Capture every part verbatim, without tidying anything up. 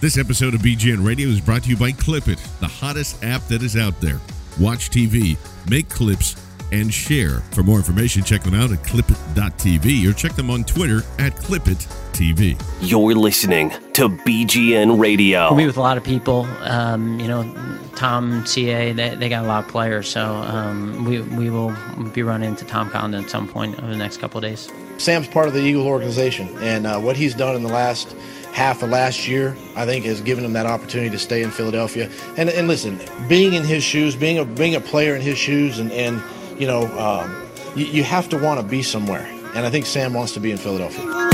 This episode of B G N Radio is brought to you by Clippit, the hottest app that is out there. Watch T V, make clips, and share. For more information, check them out at clippit dot t v or check them on Twitter at Clippit T V. You're listening to B G N Radio. We'll be with a lot of people. Um, you know, Tom, C A, they, they got a lot of players. So um, we, we will be running into Tom Condon at some point over the next couple of days. Sam's part of the Eagle organization, and uh, what he's done in the last half of last year, I think, has given him that opportunity to stay in Philadelphia. And and listen, being in his shoes, being a being a player in his shoes, and, and you know, um, you, you have to want to be somewhere. And I think Sam wants to be in Philadelphia.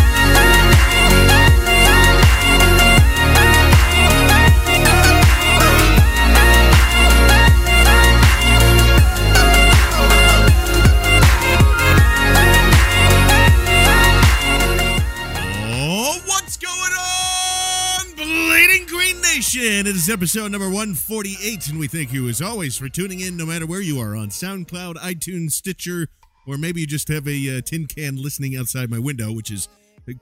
It is episode number one forty-eight, and we thank you as always for tuning in no matter where you are on SoundCloud, iTunes, Stitcher, or maybe you just have a uh, tin can listening outside my window, which is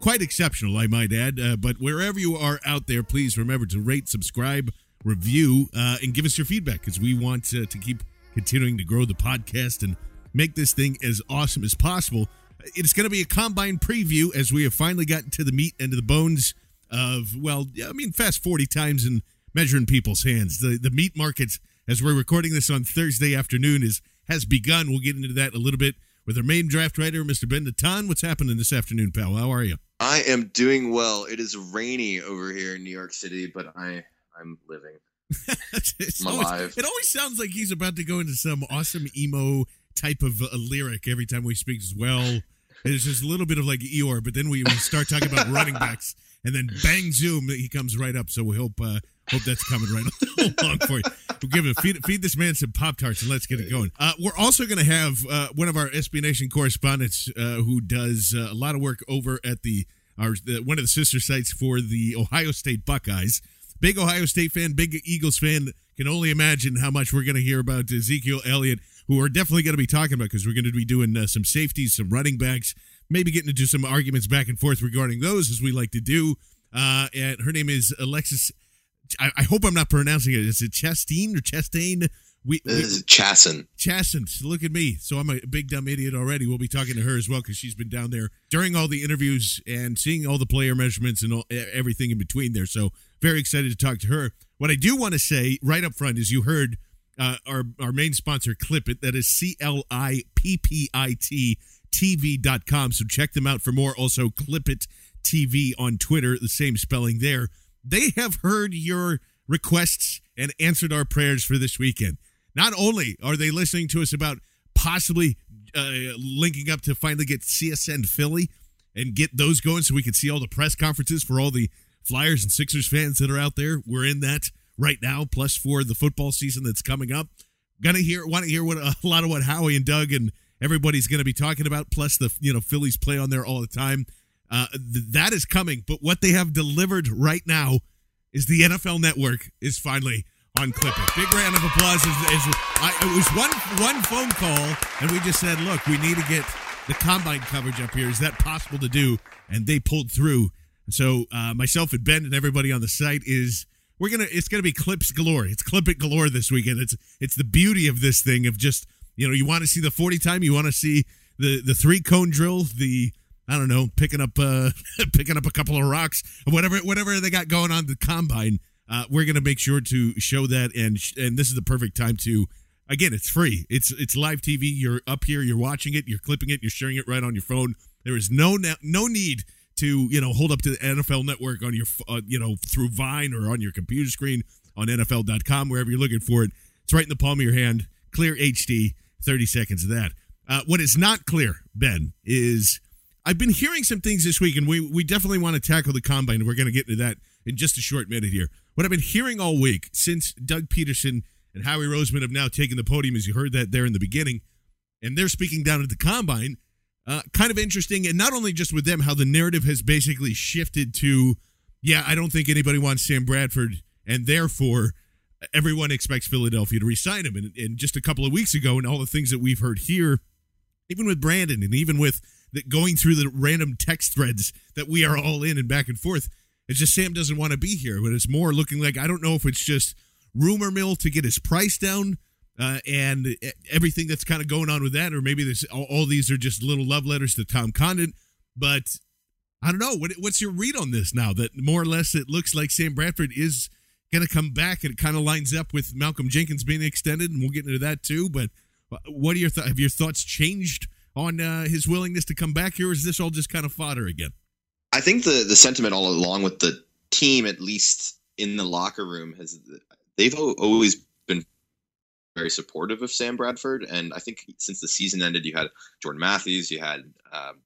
quite exceptional, I might add. Uh, but wherever you are out there, please remember to rate, subscribe, review, uh, and give us your feedback, because we want uh, to keep continuing to grow the podcast and make this thing as awesome as possible. It's going to be a combine preview as we have finally gotten to the meat and to the bones of, well, I mean, fast forty times and measuring people's hands. The the meat market, as we're recording this on Thursday afternoon, is has begun. We'll get into that in a little bit with our main draft writer, Mister Ben Deton. What's happening this afternoon, pal? How are you? I am doing well. It is rainy over here in New York City, but I, I'm living. I'm always, alive. It always sounds like he's about to go into some awesome emo type of uh, lyric every time we speak as well. There's just a little bit of like Eeyore, but then we, we start talking about running backs. And then bang, zoom, he comes right up. So we hope uh, hope that's coming right along for you. We'll give it, feed, feed this man some Pop-Tarts and let's get it going. Uh, we're also going to have uh, one of our S B Nation correspondents uh, who does uh, a lot of work over at the, our, the one of the sister sites for the Ohio State Buckeyes. Big Ohio State fan, big Eagles fan. Can only imagine how much we're going to hear about Ezekiel Elliott, who we're definitely going to be talking about because we're going to be doing uh, some safeties, some running backs, maybe getting into some arguments back and forth regarding those, as we like to do. Uh, and her name is Alexis. I, I hope I'm not pronouncing it. Is it Chastain or Chastain? We, we, this is Chastain. Chastain. Look at me. So I'm a big dumb idiot already. We'll be talking to her as well because she's been down there during all the interviews and seeing all the player measurements and all, everything in between there. So very excited to talk to her. What I do want to say right up front is you heard uh, our, our main sponsor, Clippit. That is C L I P P I T T V dot com. So check them out for more. Also, Clippit T V on Twitter, the same spelling there. They have heard your requests and answered our prayers for this weekend. Not only are they listening to us about possibly uh, linking up to finally get C S N Philly and get those going so we can see all the press conferences for all the Flyers and Sixers fans that are out there. We're in that right now, plus for the football season that's coming up. Gonna hear, want to hear what a lot of what Howie and Doug and everybody's going to be talking about, plus the, you know, Phillies play on there all the time. Uh, th- that is coming, but what they have delivered right now is the N F L Network is finally on Clippit. Big round of applause. Is, is, I, it was one one phone call, and we just said, look, we need to get the combine coverage up here. Is that possible to do? And they pulled through. So uh, myself and Ben and everybody on the site is, we're gonna, it's going to be Clips galore. It's Clippit galore this weekend. It's It's the beauty of this thing of just, you know, you want to see the forty time, you want to see the, the three cone drill, the I don't know, picking up uh, picking up a couple of rocks, whatever whatever they got going on the combine. Uh, we're going to make sure to show that, and sh- and this is the perfect time to. Again, it's free. It's it's live T V. You're up here. You're watching it. You're clipping it. You're sharing it right on your phone. There is no na- no need to you know hold up to the N F L Network on your uh, you know through Vine or on your computer screen on N F L dot com, wherever you're looking for it. It's right in the palm of your hand. Clear H D. thirty seconds of that. Uh, what is not clear, Ben, is I've been hearing some things this week, and we we definitely want to tackle the combine. We're going to get into that in just a short minute here. What I've been hearing all week since Doug Peterson and Howie Roseman have now taken the podium, as you heard that there in the beginning, and they're speaking down at the Combine, uh, kind of interesting, and not only just with them, how the narrative has basically shifted to, yeah, I don't think anybody wants Sam Bradford, and therefore everyone expects Philadelphia to re-sign him. And, and just a couple of weeks ago, and all the things that we've heard here, even with Brandon and even with the, going through the random text threads that we are all in and back and forth, it's just Sam doesn't want to be here, but it's more looking like, I don't know if it's just rumor mill to get his price down uh, and everything that's kind of going on with that, or maybe this all, all these are just little love letters to Tom Condon. But I don't know. What, what's your read on this now that more or less it looks like Sam Bradford is going to come back, and it kind of lines up with Malcolm Jenkins being extended, and we'll get into that too. But what are your th- have your thoughts changed on uh, his willingness to come back here, or is this all just kind of fodder again? I think the, the sentiment all along with the team, at least in the locker room, has they've always been very supportive of Sam Bradford. And I think since the season ended, you had Jordan Matthews, you had um,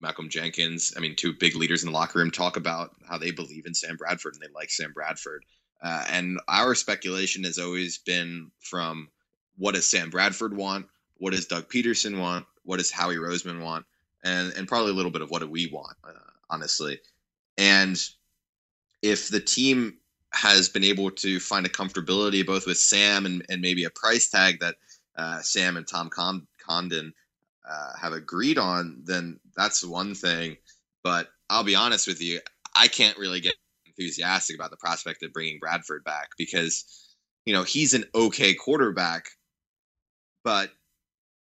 Malcolm Jenkins. I mean, two big leaders in the locker room talk about how they believe in Sam Bradford and they like Sam Bradford. Uh, and our speculation has always been from what does Sam Bradford want? What does Doug Peterson want? What does Howie Roseman want? And and probably a little bit of what do we want, uh, honestly. And if the team has been able to find a comfortability both with Sam and, and maybe a price tag that uh, Sam and Tom Condon uh, have agreed on, then that's one thing. But I'll be honest with you, I can't really get enthusiastic about the prospect of bringing Bradford back because, you know, he's an okay quarterback, but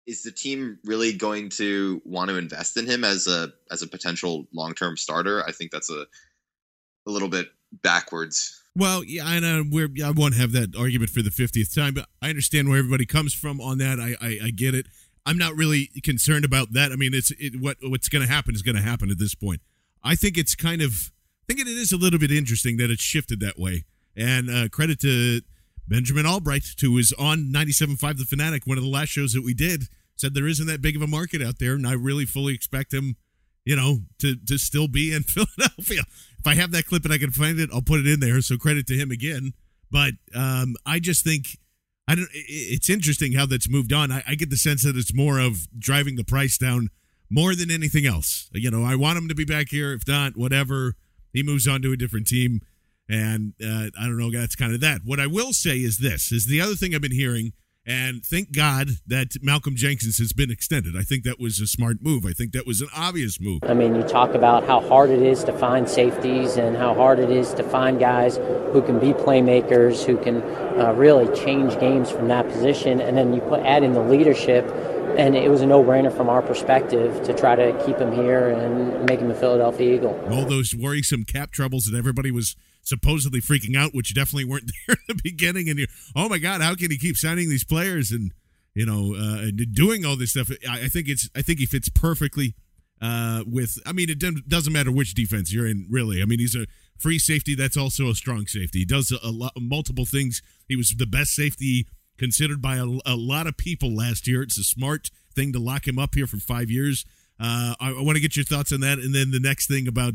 is the team really going to want to invest in him as a, as a potential long-term starter? I think that's a, a little bit backwards. Well, yeah, I know we're, I won't have that argument for the fiftieth time, but I understand where everybody comes from on that. I, I, I get it. I'm not really concerned about that. I mean, it's it, what, what's going to happen is going to happen at this point. I think it's kind of, I think it is a little bit interesting that it's shifted that way. And uh, credit to Benjamin Albright, who was on ninety-seven point five The Fanatic, one of the last shows that we did, said there isn't that big of a market out there, and I really fully expect him, you know, to, to still be in Philadelphia. If I have that clip and I can find it, I'll put it in there, so credit to him again. But um, I just think I don't. It's interesting how that's moved on. I, I get the sense that it's more of driving the price down more than anything else. You know, I want him to be back here. If not, whatever. He moves on to a different team, and uh, I don't know, that's kind of that. What I will say is this, is the other thing I've been hearing, and thank God that Malcolm Jenkins has been extended. I think that was a smart move. I think that was an obvious move. I mean, you talk about how hard it is to find safeties and how hard it is to find guys who can be playmakers, who can uh, really change games from that position, and then you put add in the leadership, and it was a no-brainer from our perspective to try to keep him here and make him a Philadelphia Eagle. All those worrisome cap troubles that everybody was supposedly freaking out, which definitely weren't there in the beginning. And you're, oh, my God, how can he keep signing these players and, you know, uh, and doing all this stuff? I, I think it's I think he fits perfectly uh, with – I mean, it doesn't matter which defense you're in, really. I mean, he's a free safety. That's also a strong safety. He does a lot, multiple things. He was the best safety considered by a, a lot of people last year. It's a smart thing to lock him up here for five years. Uh, I, I want to get your thoughts on that. And then the next thing about,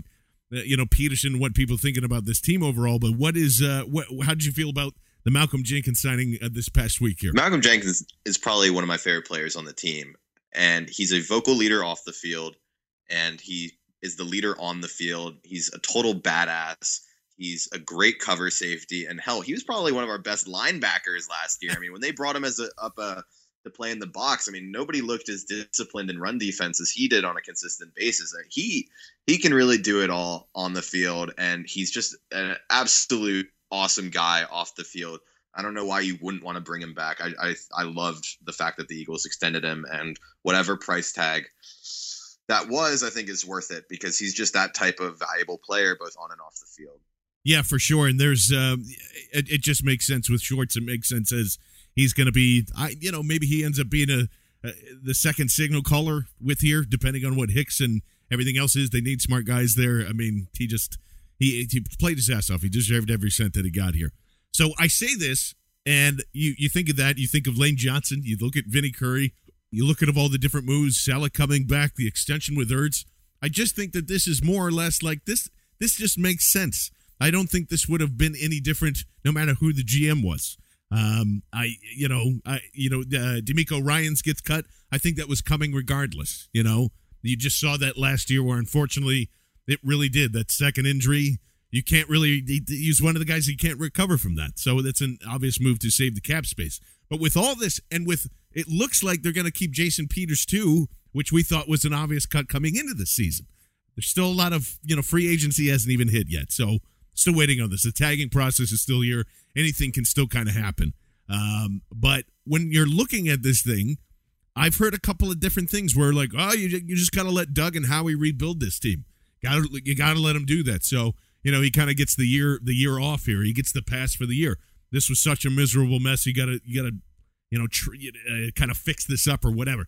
uh, you know, Peterson, what people thinking about this team overall. But what is, uh, what, how did you feel about the Malcolm Jenkins signing uh, this past week here? Malcolm Jenkins is probably one of my favorite players on the team. And he's a vocal leader off the field. And he is the leader on the field. He's a total badass. He's a great cover safety, and hell, he was probably one of our best linebackers last year. I mean, when they brought him as a, up a, to play in the box, I mean, nobody looked as disciplined in run defense as he did on a consistent basis. Like, he he can really do it all on the field, and he's just an absolute awesome guy off the field. I don't know why you wouldn't want to bring him back. I I, I loved the fact that the Eagles extended him, and whatever price tag that was, I think, is worth it because he's just that type of valuable player, both on and off the field. Yeah, for sure. And there's, uh, it, it just makes sense with Shorts. It makes sense as he's going to be, I, you know, maybe he ends up being a, a the second signal caller with here, depending on what Hicks and everything else is. They need smart guys there. I mean, he just, he, he played his ass off. He deserved every cent that he got here. So I say this, and you, you think of that, you think of Lane Johnson, you look at Vinnie Curry, you look at all the different moves, Salah coming back, the extension with Ertz. I just think that this is more or less like this. This just makes sense. I don't think this would have been any different, no matter who the G M was. Um, I, you know, I, you know, uh, D'Amico Ryans gets cut. I think that was coming regardless. You know, you just saw that last year, where unfortunately it really did. That second injury, you can't really use one of the guys. You can't recover from that. So that's an obvious move to save the cap space. But with all this, and with it looks like they're going to keep Jason Peters too, which we thought was an obvious cut coming into the season. There's still a lot of, you know, free agency hasn't even hit yet. So. Still waiting on this. The tagging process is still here. Anything can still kind of happen. Um, but when you're looking at this thing, I've heard a couple of different things where, like, oh, you, you just got to let Doug and Howie rebuild this team. Got You got to let him do that. So, you know, he kind of gets the year the year off here. He gets the pass for the year. This was such a miserable mess. You got to, you, gotta, you know, tr- uh, kind of fix this up or whatever.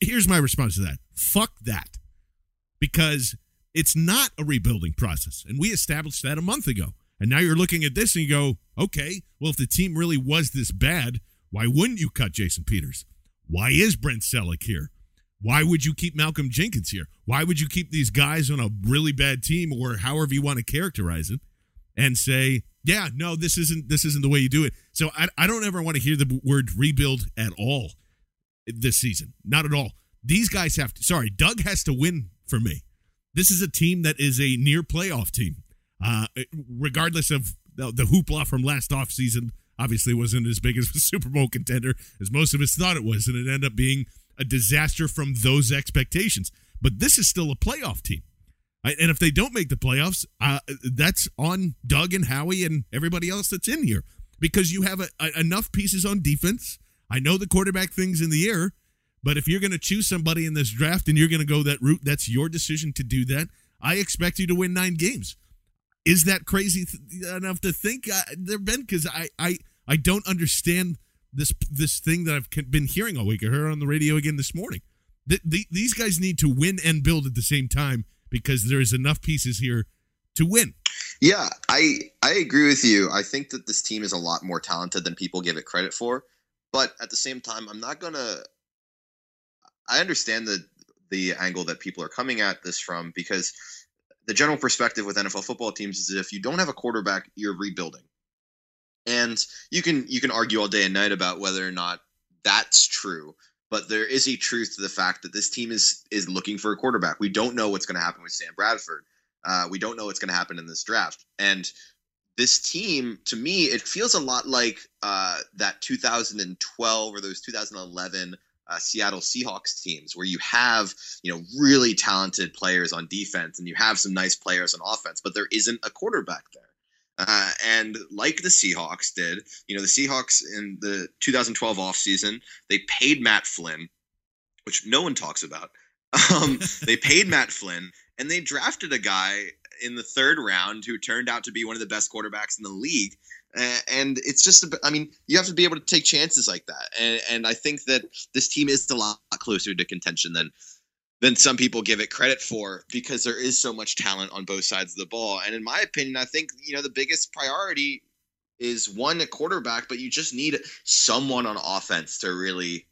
Here's my response to that. Fuck that. Because it's not a rebuilding process, and we established that a month ago. And now you're looking at this and you go, okay, well, if the team really was this bad, why wouldn't you cut Jason Peters? Why is Brent Selleck here? Why would you keep Malcolm Jenkins here? Why would you keep these guys on a really bad team, or however you want to characterize it, and say, yeah, no, this isn't this isn't the way you do it. So I, I don't ever want to hear the word rebuild at all this season. Not at all. These guys have to, sorry, Doug has to win for me. This is a team that is a near playoff team, uh, regardless of the, the hoopla from last offseason. Obviously wasn't as big as a Super Bowl contender as most of us thought it was, and it ended up being a disaster from those expectations. But this is still a playoff team. I, and if they don't make the playoffs, uh, that's on Doug and Howie and everybody else that's in here, because you have a, a, enough pieces on defense. I know the quarterback thing's in the air. But if you're going to choose somebody in this draft and you're going to go that route, that's your decision to do that. I expect you to win nine games. Is that crazy th- enough to think uh, there, Ben? Because I, I, I don't understand this this thing that I've been hearing all week. I heard it on the radio again this morning. The, the, these guys need to win and build at the same time, because there is enough pieces here to win. Yeah, I I agree with you. I think that this team is a lot more talented than people give it credit for. But at the same time, I'm not going to – I understand the the angle that people are coming at this from, because the general perspective with N F L football teams is if you don't have a quarterback, you're rebuilding. And you can you can argue all day and night about whether or not that's true, but there is a truth to the fact that this team is is looking for a quarterback. We don't know what's going to happen with Sam Bradford. Uh, we don't know what's going to happen in this draft. And this team, to me, it feels a lot like uh, that two thousand twelve or those two thousand eleven Uh, Seattle Seahawks teams, where you have, you know, really talented players on defense and you have some nice players on offense, but there isn't a quarterback there. Uh, and like the Seahawks did, you know, the Seahawks in the two thousand twelve offseason, they paid Matt Flynn, which no one talks about. Um, they paid Matt Flynn and they drafted a guy in the third round who turned out to be one of the best quarterbacks in the league. And it's just, I mean, you have to be able to take chances like that. And, and I think that this team is a lot closer to contention than than some people give it credit for, because there is so much talent on both sides of the ball. And in my opinion, I think, you know, the biggest priority is one, a quarterback, but you just need someone on offense to really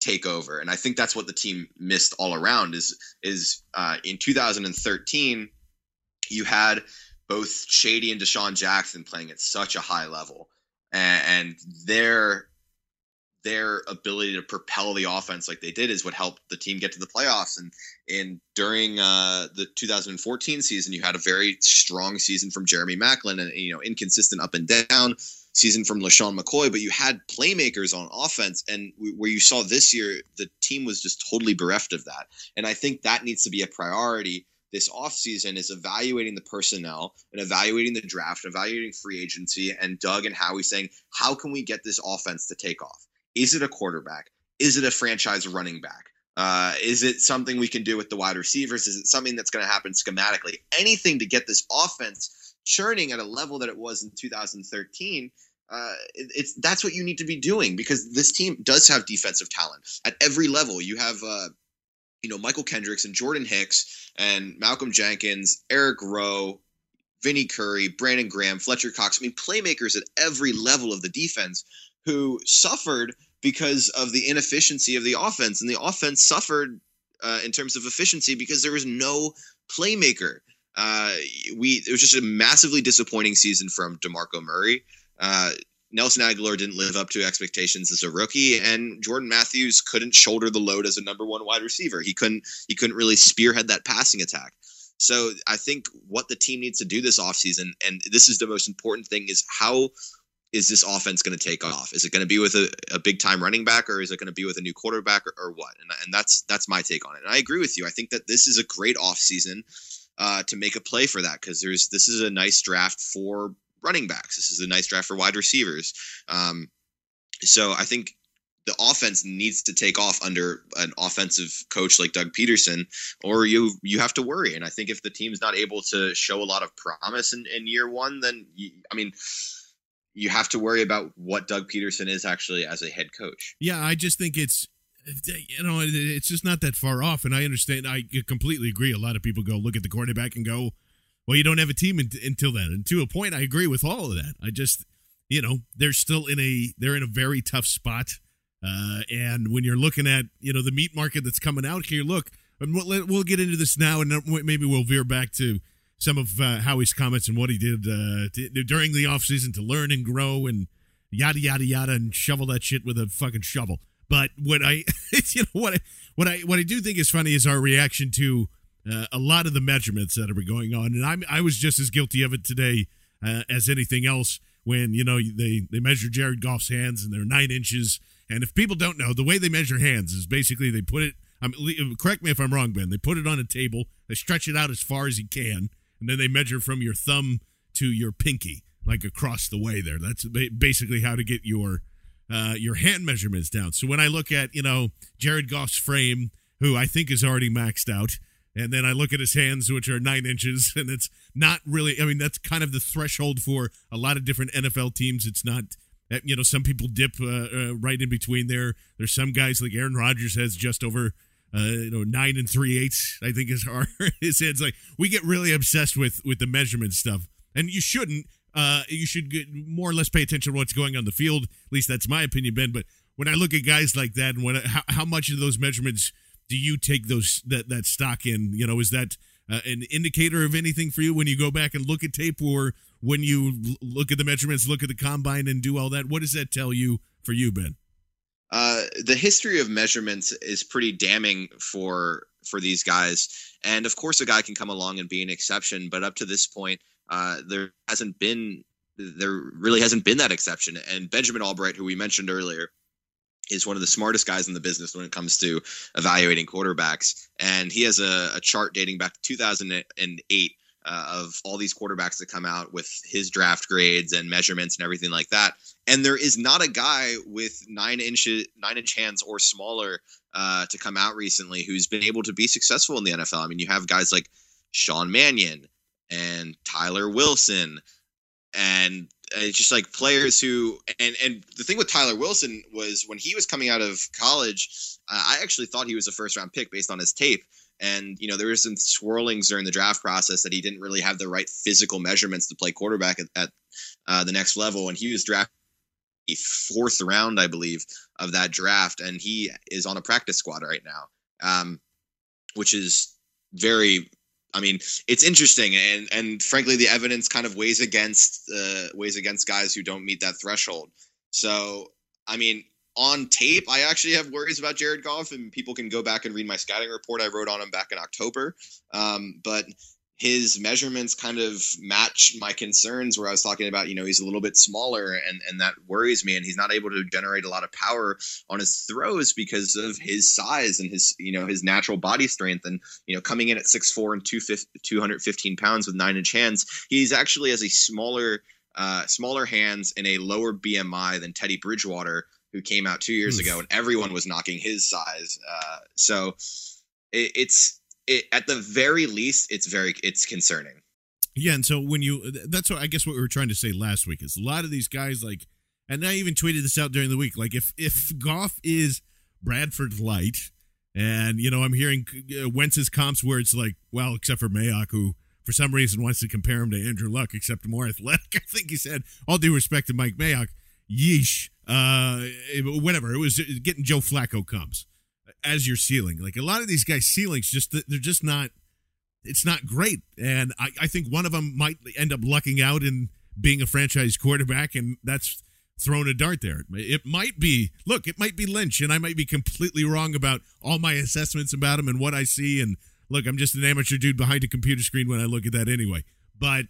take over. And I think that's what the team missed all around is, is uh, in two thousand thirteen, you had both Shady and Deshaun Jackson playing at such a high level, and, and their their ability to propel the offense like they did is what helped the team get to the playoffs. And in during uh, the two thousand fourteen season, you had a very strong season from Jeremy Maclin, and, you know, inconsistent up and down season from LaShawn McCoy, but you had playmakers on offense. And where you saw this year, the team was just totally bereft of that. And I think that needs to be a priority this offseason, is evaluating the personnel and evaluating the draft, evaluating free agency, and Doug and Howie saying, how can we get this offense to take off? Is it a quarterback? Is it a franchise running back? Uh, is it something we can do with the wide receivers? Is it something that's going to happen schematically? Anything to get this offense churning at a level that it was in two thousand thirteen. Uh, it, it's that's what you need to be doing, because this team does have defensive talent at every level. You have, uh, you know, Michael Kendricks and Jordan Hicks and Malcolm Jenkins, Eric Rowe, Vinnie Curry, Brandon Graham, Fletcher Cox. I mean, playmakers at every level of the defense who suffered because of the inefficiency of the offense. And the offense suffered uh, in terms of efficiency because there was no playmaker. Uh, we It was just a massively disappointing season from DeMarco Murray. Uh, Nelson Aguilar didn't live up to expectations as a rookie, and Jordan Matthews couldn't shoulder the load as a number one wide receiver. He couldn't, he couldn't really spearhead that passing attack. So I think what the team needs to do this offseason, and this is the most important thing, is how is this offense going to take off? Is it going to be with a, a big-time running back, or is it going to be with a new quarterback, or, or what? And, and that's that's my take on it. And I agree with you. I think that this is a great offseason uh, to make a play for that, because there's this is a nice draft for running backs. This is a nice draft for wide receivers. Um, so I think the offense needs to take off under an offensive coach like Doug Peterson, or you you have to worry. And I think if the team's not able to show a lot of promise in, in year one, then, you, I mean, you have to worry about what Doug Peterson is actually as a head coach. Yeah, I just think it's, you know, it's just not that far off. And I understand. I completely agree. A lot of people go look at the quarterback and go, well, you don't have a team in, until then. And to a point, I agree with all of that. I just, you know, they're still in a, they're in a very tough spot. Uh, and when you're looking at, you know, the meat market that's coming out here, look, and we'll, we'll get into this now, and maybe we'll veer back to some of uh, Howie's comments and what he did uh, to, during the offseason to learn and grow and yada, yada, yada, and shovel that shit with a fucking shovel. But what I, you know, what I, what I, what I do think is funny is our reaction to uh, a lot of the measurements that are going on. And I'm, I was just as guilty of it today uh, as anything else when, you know, they, they measure Jared Goff's hands and they're nine inches. And if people don't know, the way they measure hands is basically they put it, I'm, correct me if I'm wrong, Ben, they put it on a table, they stretch it out as far as you can, and then they measure from your thumb to your pinky, like across the way there. That's basically how to get your uh, your hand measurements down. So when I look at, you know, Jared Goff's frame, who I think is already maxed out, and then I look at his hands, which are nine inches, and it's not really, I mean, that's kind of the threshold for a lot of different N F L teams. It's not... You know, some people dip uh, uh, right in between there. There's some guys like Aaron Rodgers has just over, uh, you know, nine and three eighths. I think is our his head's like we get really obsessed with with the measurement stuff, and you shouldn't. Uh, you should get more or less pay attention to what's going on the field. At least that's my opinion, Ben. But when I look at guys like that, and when I, how, how much of those measurements do you take those that that stock in? You know, is that uh, an indicator of anything for you when you go back and look at tape, or when you look at the measurements, look at the combine and do all that? What does that tell you for you, Ben? Uh, the history of measurements is pretty damning for for these guys. And, of course, a guy can come along and be an exception. But up to this point, uh, there hasn't been there really hasn't been that exception. And Benjamin Albright, who we mentioned earlier, is one of the smartest guys in the business when it comes to evaluating quarterbacks. And he has a, a chart dating back to two thousand eight Uh, of all these quarterbacks that come out with his draft grades and measurements and everything like that. And there is not a guy with nine inches, nine inch hands or smaller uh, to come out recently who's been able to be successful in the N F L. I mean, you have guys like Sean Mannion and Tyler Wilson, and it's just like players who, and, and the thing with Tyler Wilson was when he was coming out of college, uh, I actually thought he was a first round pick based on his tape. And, you know, there were some swirlings during the draft process that he didn't really have the right physical measurements to play quarterback at, at uh, the next level. And he was drafted the fourth round, I believe, of that draft. And he is on a practice squad right now, um, which is very, I mean, it's interesting. And, and frankly, the evidence kind of weighs against uh, weighs against guys who don't meet that threshold. So, I mean, on tape, I actually have worries about Jared Goff, and people can go back and read my scouting report I wrote on him back in October. Um, but his measurements kind of match my concerns where I was talking about, you know, he's a little bit smaller, and, and that worries me. And he's not able to generate a lot of power on his throws because of his size and his, you know, his natural body strength. And, you know, coming in at six foot four and two hundred fifteen pounds with nine inch hands, he's actually has a smaller, uh, smaller hands and a lower B M I than Teddy Bridgewater, who came out two years ago, and everyone was knocking his size. Uh, so it, it's it, at the very least, it's very it's concerning. Yeah, and so when you that's what I guess what we were trying to say last week is a lot of these guys like, and I even tweeted this out during the week. Like if if Goff is Bradford light, and you know I'm hearing Wentz's comps where it's like, well, except for Mayock, who for some reason wants to compare him to Andrew Luck, except more athletic. I think he said, all due respect to Mike Mayock, yeesh. Uh, whatever it was, getting Joe Flacco comps as your ceiling. Like a lot of these guys' ceilings, just they're just not. It's not great, and I, I think one of them might end up lucking out in being a franchise quarterback, and that's thrown a dart there. It might be look, it might be Lynch, and I might be completely wrong about all my assessments about him and what I see. And look, I'm just an amateur dude behind a computer screen when I look at that anyway. But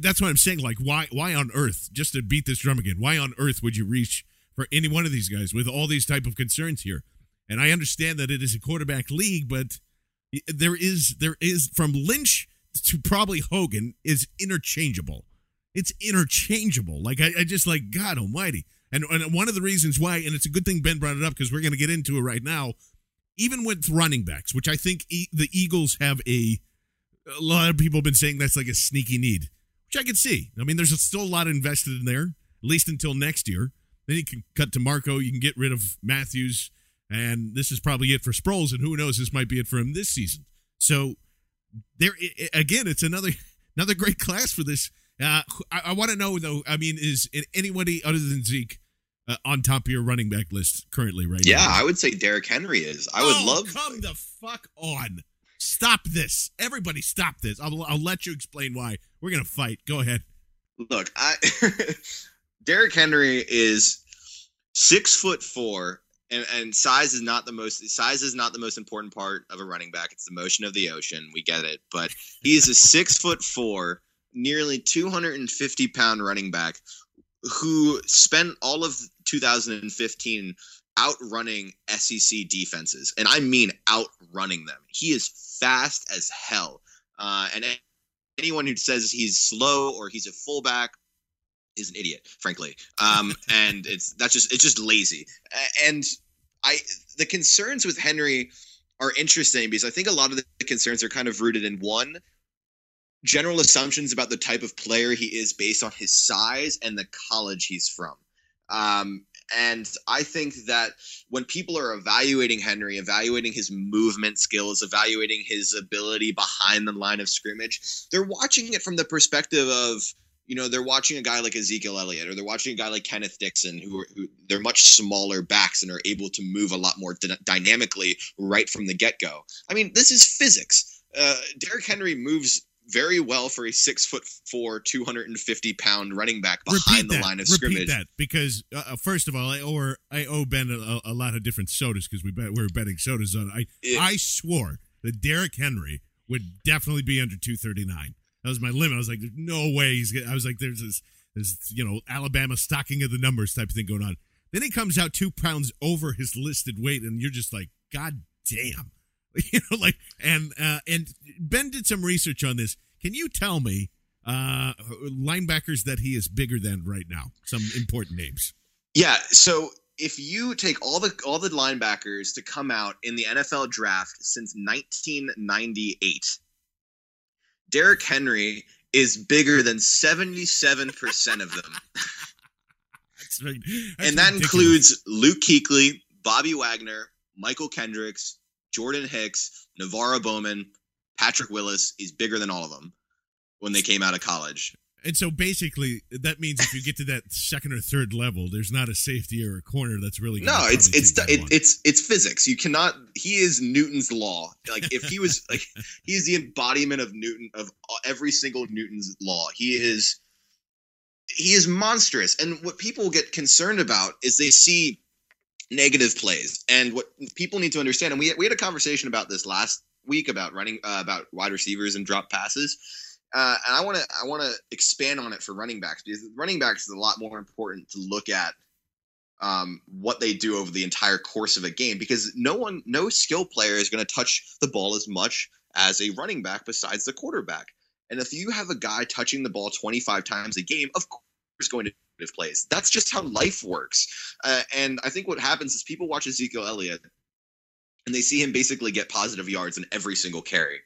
that's what I'm saying. Like, why why on earth, just to beat this drum again, why on earth would you reach for any one of these guys with all these type of concerns here? And I understand that it is a quarterback league, but there is, there is from Lynch to probably Hogan is interchangeable. It's interchangeable. Like, I, I just like, God almighty. And, and one of the reasons why, and it's a good thing Ben brought it up because we're going to get into it right now, even with running backs, which I think e- the Eagles have a, a lot of people have been saying that's like a sneaky need. Which I could see. I mean, there's still a lot invested in there, at least until next year. Then you can cut to Marco. You can get rid of Matthews. And this is probably it for Sproles. And who knows, this might be it for him this season. So, there again, it's another another great class for this. Uh, I, I want to know, though, I mean, is anybody other than Zeke uh, on top of your running back list currently right yeah, now? Yeah, I would say Derrick Henry is. I would oh, love... come the fuck on. Stop this. Everybody stop this. I'll, I'll let you explain why. We're going to fight. Go ahead. Look, I Derrick Henry is six foot four, and, and size is not the most size is not the most important part of a running back. It's the motion of the ocean. We get it. But he is a six foot four, nearly two hundred fifty pound running back who spent all of two thousand fifteen outrunning S E C defenses. And I mean outrunning them. He is fast as hell. Uh, and anyone who says he's slow or he's a fullback is an idiot, frankly. Um, and it's that's just it's just lazy. And I the concerns with Henry are interesting because I think a lot of the concerns are kind of rooted in one, general assumptions about the type of player he is based on his size and the college he's from. Um, and I think that when people are evaluating Henry, evaluating his movement skills, evaluating his ability behind the line of scrimmage, they're watching it from the perspective of, you know, they're watching a guy like Ezekiel Elliott or they're watching a guy like Kenneth Dixon, who, are, who they're much smaller backs and are able to move a lot more d- dynamically right from the get-go. I mean, this is physics. Uh, Derrick Henry moves very well for a six foot four, two hundred and fifty pound running back behind the line of scrimmage. Repeat that, because uh, first of all, I owe I owe Ben a, a lot of different sodas because we bet, we were betting sodas on. I it, I swore that Derrick Henry would definitely be under two thirty nine. That was my limit. I was like, there's no way he's. Gonna, I was like, there's this, this, you know, Alabama stocking of the numbers type of thing going on. Then he comes out two pounds over his listed weight, and you're just like, God damn. You know, like, and uh, and Ben did some research on this. Can you tell me uh, linebackers that he is bigger than right now? Some important names. Yeah. So if you take all the all the linebackers to come out in the N F L draft since nineteen ninety-eight, Derrick Henry is bigger than seventy-seven percent of them. That's, that's and that ridiculous. Includes Luke Kuechly, Bobby Wagner, Michael Kendricks, Jordan Hicks, Navarro Bowman, Patrick Willis is bigger than all of them when they came out of college. And so basically, that means if you get to that second or third level, there's not a safety or a corner that's really no. It's it's it, it's it's physics. You cannot. He is Newton's law. Like if he was like he is the embodiment of Newton of every single Newton's law. He is he is monstrous. And what people get concerned about is they see negative plays, and what people need to understand, and we we had a conversation about this last week about running uh, about wide receivers and drop passes, uh, and I want to I want to expand on it for running backs because running backs is a lot more important to look at um, what they do over the entire course of a game because no one no skill player is going to touch the ball as much as a running back besides the quarterback, and if you have a guy touching the ball twenty-five times a game, of course he's going to competitive plays. That's just how life works. Uh, and I think what happens is people watch Ezekiel Elliott and they see him basically get positive yards in every single carry.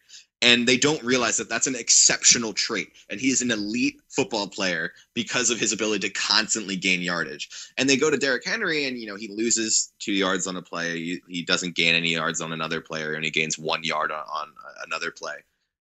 And they don't realize that that's an exceptional trait. And he is an elite football player because of his ability to constantly gain yardage. And they go to Derrick Henry and, you know, he loses two yards on a play. He, he doesn't gain any yards on another player, and he gains one yard on, on another play.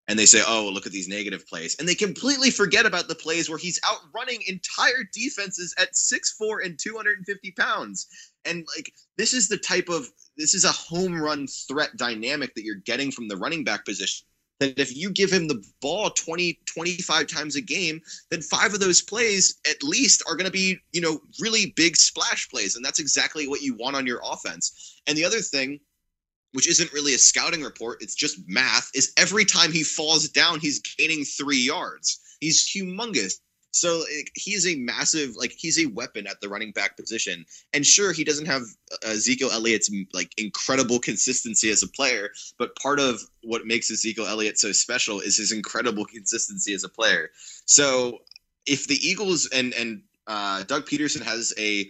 And they say, oh, look at these negative plays. And they completely forget about the plays where he's outrunning entire defenses at six foot four and two hundred fifty pounds. And, like, this is the type of – this is a home run threat dynamic that you're getting from the running back position. That if you give him the ball twenty, twenty-five times a game, then five of those plays at least are going to be, you know, really big splash plays. And that's exactly what you want on your offense. And the other thing, which isn't really a scouting report, it's just math, is every time he falls down, he's gaining three yards. He's humongous. So he is a massive, like, he's a weapon at the running back position. And sure, he doesn't have Ezekiel Elliott's, like, incredible consistency as a player, but part of what makes Ezekiel Elliott so special is his incredible consistency as a player. So if the Eagles and, and uh, Doug Peterson has a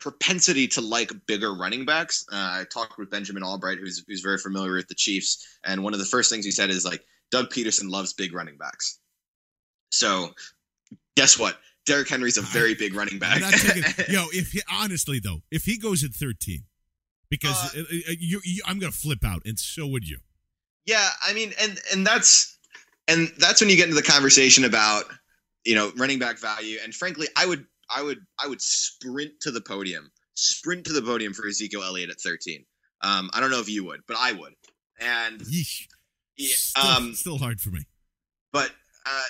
propensity to like bigger running backs, uh, I talked with Benjamin Albright, who's, who's very familiar with the Chiefs. And one of the first things he said is, like, Doug Peterson loves big running backs. So guess what? Derrick Henry's a very big running back. Taking, yo, if he, honestly though, if he goes at thirteen, because uh, it, it, you, you, I'm gonna flip out, and so would you. Yeah, I mean, and and that's and that's when you get into the conversation about, you know, running back value. And frankly, I would I would I would sprint to the podium, sprint to the podium for Ezekiel Elliott at thirteen. Um, I don't know if you would, but I would. And yeesh. Yeah, still, um, still hard for me. But. Uh,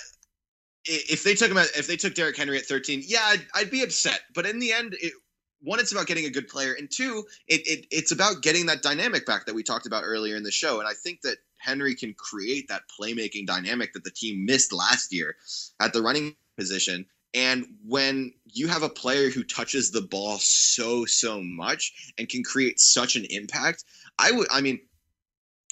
If they took him, at, if they took Derrick Henry at thirteen, yeah, I'd, I'd be upset. But in the end, it, one, it's about getting a good player, and two, it, it it's about getting that dynamic back that we talked about earlier in the show. And I think that Henry can create that playmaking dynamic that the team missed last year at the running position. And when you have a player who touches the ball so so much and can create such an impact, I would, I mean.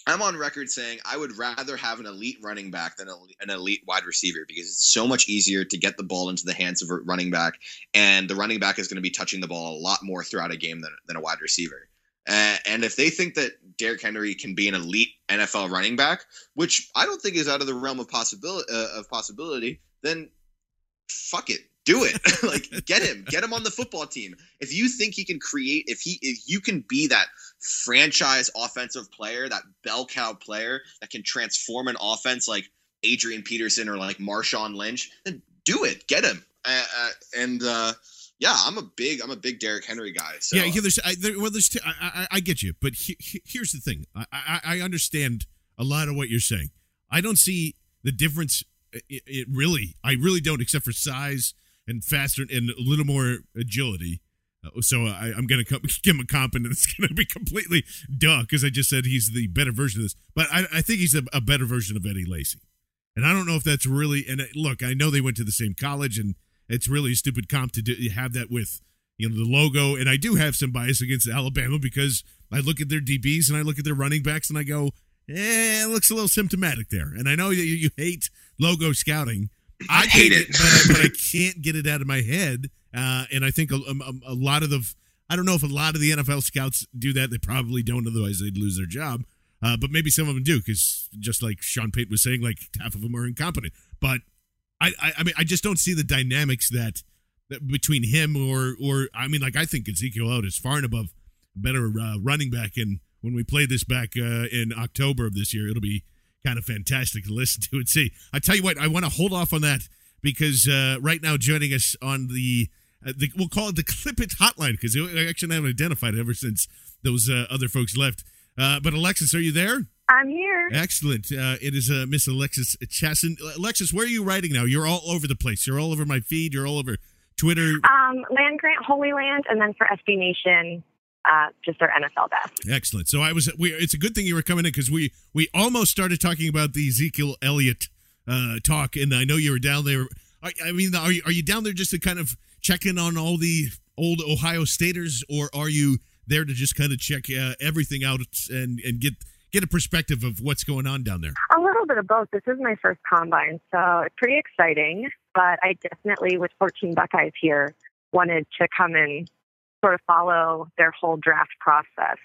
I'm on record saying I would rather have an elite running back than an elite wide receiver, because it's so much easier to get the ball into the hands of a running back, and the running back is going to be touching the ball a lot more throughout a game than, than a wide receiver. Uh, and if they think that Derrick Henry can be an elite N F L running back, which I don't think is out of the realm of possibility, uh, of possibility, then fuck it. Do it. Like, get him. Get him on the football team. If you think he can create, if he, if you can be that franchise offensive player, that bell cow player that can transform an offense like Adrian Peterson or like Marshawn Lynch, then do it. Get him. Uh, uh, and uh, yeah, I'm a big, I'm a big Derrick Henry guy. So. Yeah, yeah. There's, I, there, well, there's, t- I, I, I get you, but he, he, here's the thing. I, I, I understand a lot of what you're saying. I don't see the difference. It, it really, I really don't, except for size. And faster and a little more agility. Uh, so I, I'm going to give him a comp, and it's going to be completely duh, because I just said he's the better version of this. But I, I think he's a, a better version of Eddie Lacy. And I don't know if that's really – and it, look, I know they went to the same college, and it's really a stupid comp to do, have that with, you know, the logo. And I do have some bias against Alabama, because I look at their D Bs and I look at their running backs and I go, eh, it looks a little symptomatic there. And I know you, you hate logo scouting. I hate it, but, but I can't get it out of my head. Uh, and I think a, a, a lot of the, I don't know if a lot of the N F L scouts do that. They probably don't, otherwise they'd lose their job. Uh, but maybe some of them do, because just like Sean Payton was saying, like half of them are incompetent. But I, I, I mean, I just don't see the dynamics that, that between him or, or I mean, like I think Ezekiel Elliott is far and above better uh, running back. And when we play this back uh, in October of this year, it'll be kind of fantastic to listen to and see. I tell you what, I want to hold off on that, because uh, right now joining us on the, uh, the, we'll call it the Clippit hotline, because I actually haven't identified it ever since those uh, other folks left. Uh, but Alexis, are you there? I'm here. Excellent. Uh, it is uh, Miss Alexis Chastain. Alexis, where are you writing now? You're all over the place. You're all over my feed. You're all over Twitter. Um, Land Grant, Holy Land, and then for S B Nation. Uh, just their N F L desk. Excellent. So I was. We, it's a good thing you were coming in, because we we almost started talking about the Ezekiel Elliott uh, talk, and I know you were down there. I, I mean, are you, are you down there just to kind of check in on all the old Ohio Staters, or are you there to just kind of check uh, everything out and and get get a perspective of what's going on down there? A little bit of both. This is my first combine, so it's pretty exciting. But I definitely, with fourteen Buckeyes here, wanted to come and sort of follow their whole draft process.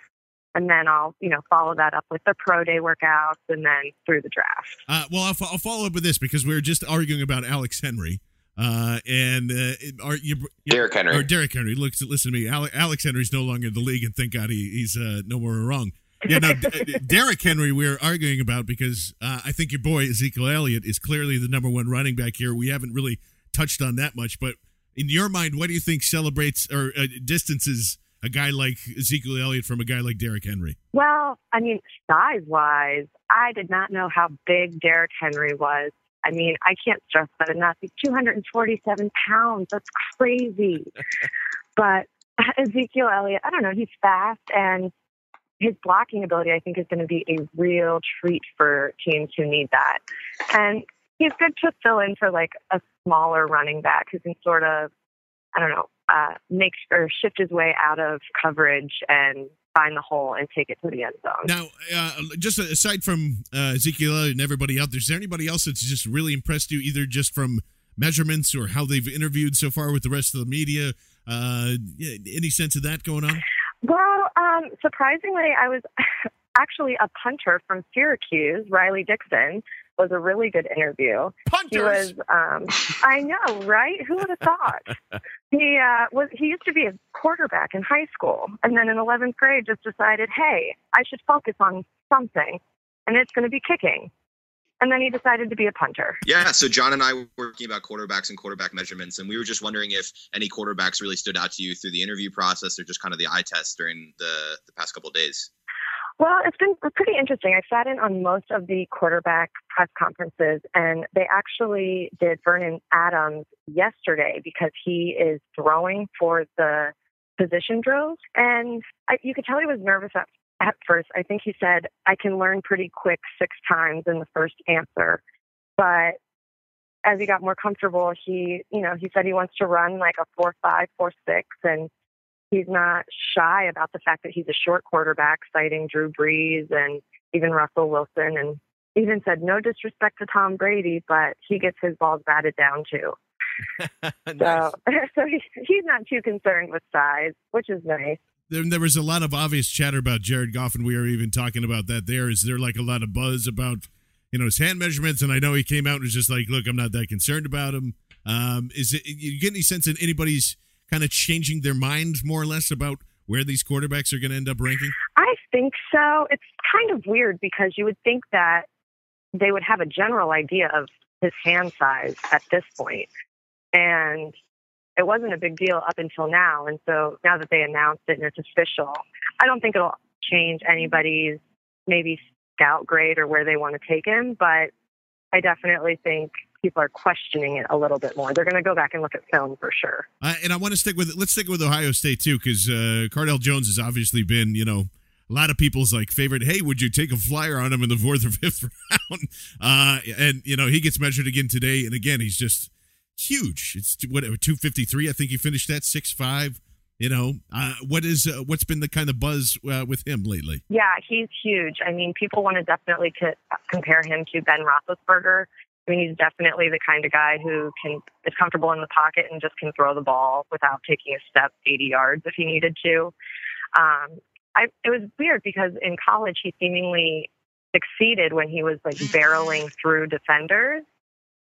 And then I'll, you know, follow that up with the pro day workouts and then through the draft. Uh, well, I'll, f- I'll follow up with this because we were just arguing about Alex Henry. Uh, and uh, are you, you Derrick Henry? Or Derrick Henry. Look, listen to me. Ale- Alex Henry's no longer in the league, and thank God he, he's uh, no more wrong. Yeah, no, D- Derrick Henry we were arguing about because uh, I think your boy Ezekiel Elliott is clearly the number one running back here. We haven't really touched on that much, but in your mind, what do you think celebrates or uh, distances a guy like Ezekiel Elliott from a guy like Derrick Henry? Well, I mean, size-wise, I did not know how big Derrick Henry was. I mean, I can't stress that enough. He's two hundred forty-seven pounds. That's crazy. But Ezekiel Elliott, I don't know, he's fast, and his blocking ability, I think, is going to be a real treat for teams who need that. And he's good to fill in for, like, a smaller running back who can sort of, I don't know, Uh, make or shift his way out of coverage and find the hole and take it to the end zone. Now, uh, just aside from uh, Ezekiel and everybody out there, is there anybody else that's just really impressed you, either just from measurements or how they've interviewed so far with the rest of the media? Uh, any sense of that going on? Well, um, surprisingly, I was actually a punter from Syracuse, Riley Dixon, was a really good interview. Punters. He was, um, I know, right? Who would have thought? He uh, was. He used to be a quarterback in high school, and then in eleventh grade just decided, hey, I should focus on something, and it's going to be kicking. And then he decided to be a punter. Yeah, so John and I were talking about quarterbacks and quarterback measurements, and we were just wondering if any quarterbacks really stood out to you through the interview process or just kind of the eye test during the, the past couple of days. Well, it's been pretty interesting. I sat in on most of the quarterback press conferences, and they actually did Vernon Adams yesterday because he is throwing for the position drills. And I, you could tell he was nervous at, at first. I think he said, I can learn pretty quick six times in the first answer. But as he got more comfortable, he, you know, he said he wants to run like a four five, four six, and he's not shy about the fact that he's a short quarterback, citing Drew Brees and even Russell Wilson, and even said, no disrespect to Tom Brady, but he gets his balls batted down too. Nice. So, so he, he's not too concerned with size, which is nice. There, there was a lot of obvious chatter about Jared Goff, and we were even talking about that there. Is there like a lot of buzz about, you know, his hand measurements? And I know he came out and was just like, look, I'm not that concerned about him. Um, is it, you get any sense that anybody's kind of changing their mind more or less about where these quarterbacks are going to end up ranking? I think so. It's kind of weird because you would think that they would have a general idea of his hand size at this point. And it wasn't a big deal up until now. And so now that they announced it and it's official, I don't think it'll change anybody's maybe scout grade or where they want to take him. But I definitely think people are questioning it a little bit more. They're going to go back and look at film for sure. Uh, and I want to stick with let's stick with Ohio State too, because uh, Cardale Jones has obviously been, you know, a lot of people's like favorite. Hey, would you take a flyer on him in the fourth or fifth round? Uh, and you know he gets measured again today, and again he's just huge. It's whatever two fifty-three. I think he finished that six five. You know, uh, what is uh, what's been the kind of buzz uh, with him lately? Yeah, he's huge. I mean, people want to definitely co- compare him to Ben Roethlisberger. I mean, he's definitely the kind of guy who can is comfortable in the pocket and just can throw the ball without taking a step eighty yards if he needed to. Um, I, it was weird because in college he seemingly succeeded when he was like barreling through defenders.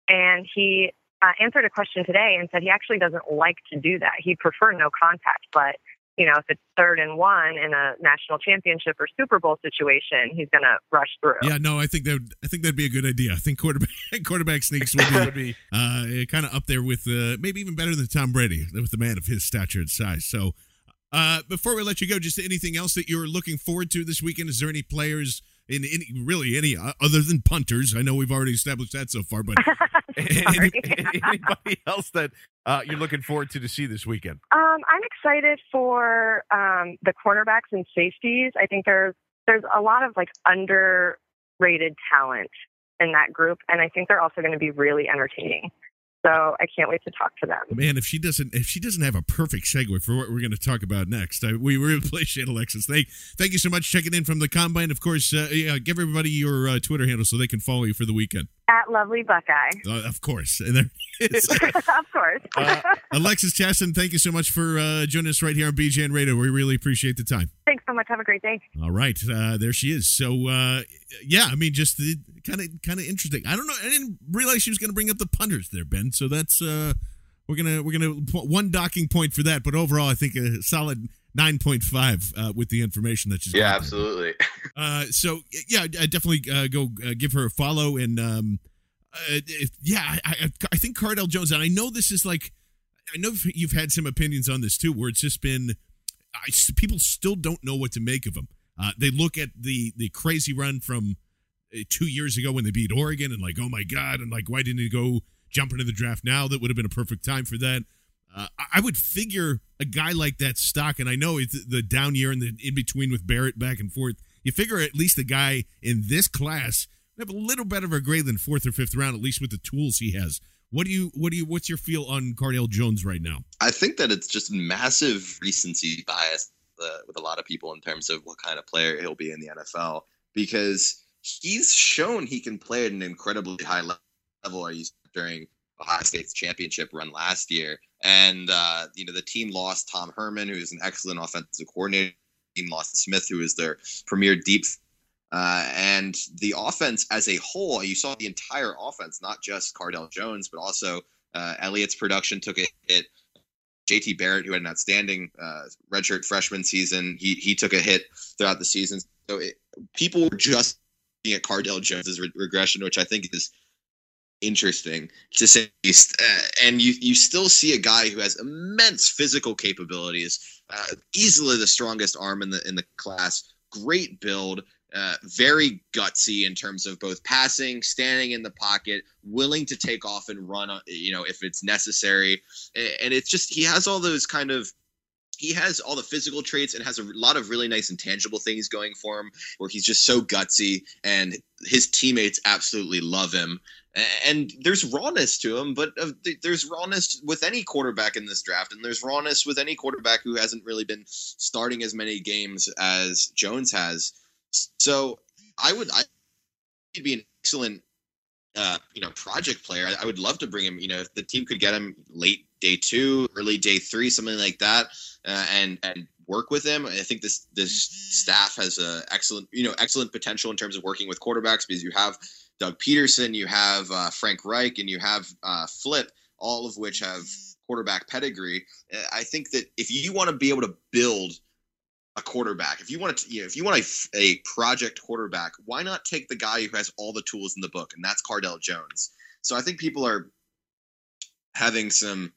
And he uh, answered a question today and said he actually doesn't like to do that. He'd prefer no contact, but you know, if it's third and one in a national championship or Super Bowl situation, he's going to rush through. Yeah, no, I think that would, I think that'd be a good idea. I think quarterback quarterback sneaks would be, would be uh, kind of up there with uh, maybe even better than Tom Brady, with a man of his stature and size. So, uh, before we let you go, just anything else that you're looking forward to this weekend? Is there any players in any really any uh, other than punters? I know we've already established that so far, but any, anybody else that uh, you're looking forward to to see this weekend? Um, I'm excited for um, the cornerbacks and safeties. I think there's there's a lot of like underrated talent in that group, and I think they're also going to be really entertaining. So I can't wait to talk to them. Man, if she doesn't if she doesn't have a perfect segue for what we're going to talk about next, I, we really appreciate Alexis. Thank, thank you so much for checking in from the Combine. Of course, uh, yeah, give everybody your uh, Twitter handle so they can follow you for the weekend. At Lovely Buckeye. Uh, of course. There it is. Of course. uh, Alexis Chastain, thank you so much for uh, joining us right here on B G N Radio. We really appreciate the time. Thanks so much. Have a great day. All right. Uh, there she is. So, uh, yeah, I mean, just kind of kind of interesting. I don't know. I didn't realize she was going to bring up the punters there, Ben. So that's uh, we're going to we're going to put one docking point for that. But overall, I think a solid nine point five uh, with the information that she's got. Yeah, absolutely. Uh, so, yeah, I definitely uh, go uh, give her a follow. And, um, uh, if, yeah, I, I think Cardell Jones, and I know this is like, I know you've had some opinions on this too, where it's just been, I, people still don't know what to make of him. Uh, they look at the, the crazy run from two years ago when they beat Oregon and like, oh my God, and like, why didn't he go jump into the draft now? That would have been a perfect time for that. Uh, I would figure a guy like that stock, and I know it's the down year and the in-between with Barrett back and forth, you figure at least a guy in this class would have a little better of a grade than fourth or fifth round, at least with the tools he has. What do you, what do you, what's your feel on Cardale Jones right now? I think that it's just massive recency bias uh, with a lot of people in terms of what kind of player he'll be in the N F L, because he's shown he can play at an incredibly high level during Ohio State's championship run last year. And, uh, you know, the team lost Tom Herman, who is an excellent offensive coordinator. The team lost Smith, who is their premier deep. Uh, and the offense as a whole, you saw the entire offense, not just Cardell Jones, but also uh, Elliott's production took a hit. J T Barrett, who had an outstanding uh, redshirt freshman season, he he took a hit throughout the season. So it, people were just looking at Cardell Jones' re- regression, which I think is interesting to say least. Uh, and you you still see a guy who has immense physical capabilities, uh, easily the strongest arm in the in the class, great build, uh, very gutsy in terms of both passing, standing in the pocket, willing to take off and run, you know, if it's necessary. And it's just, he has all those kind of, he has all the physical traits and has a lot of really nice intangible things going for him, where he's just so gutsy and his teammates absolutely love him. And there's rawness to him, but there's rawness with any quarterback in this draft, and there's rawness with any quarterback who hasn't really been starting as many games as Jones has. So I would, I, he'd be an excellent, uh, you know, project player. I, I would love to bring him. You know, if the team could get him late day two, early day three, something like that, uh, and and work with him. I think this this staff has a excellent, you know, excellent potential in terms of working with quarterbacks, because you have Doug Peterson, you have uh, Frank Reich, and you have uh, Flip, all of which have quarterback pedigree. I think that if you want to be able to build a quarterback, if you want to, you know, if you want a, a project quarterback, why not take the guy who has all the tools in the book, and that's Cardell Jones. So I think people are having some,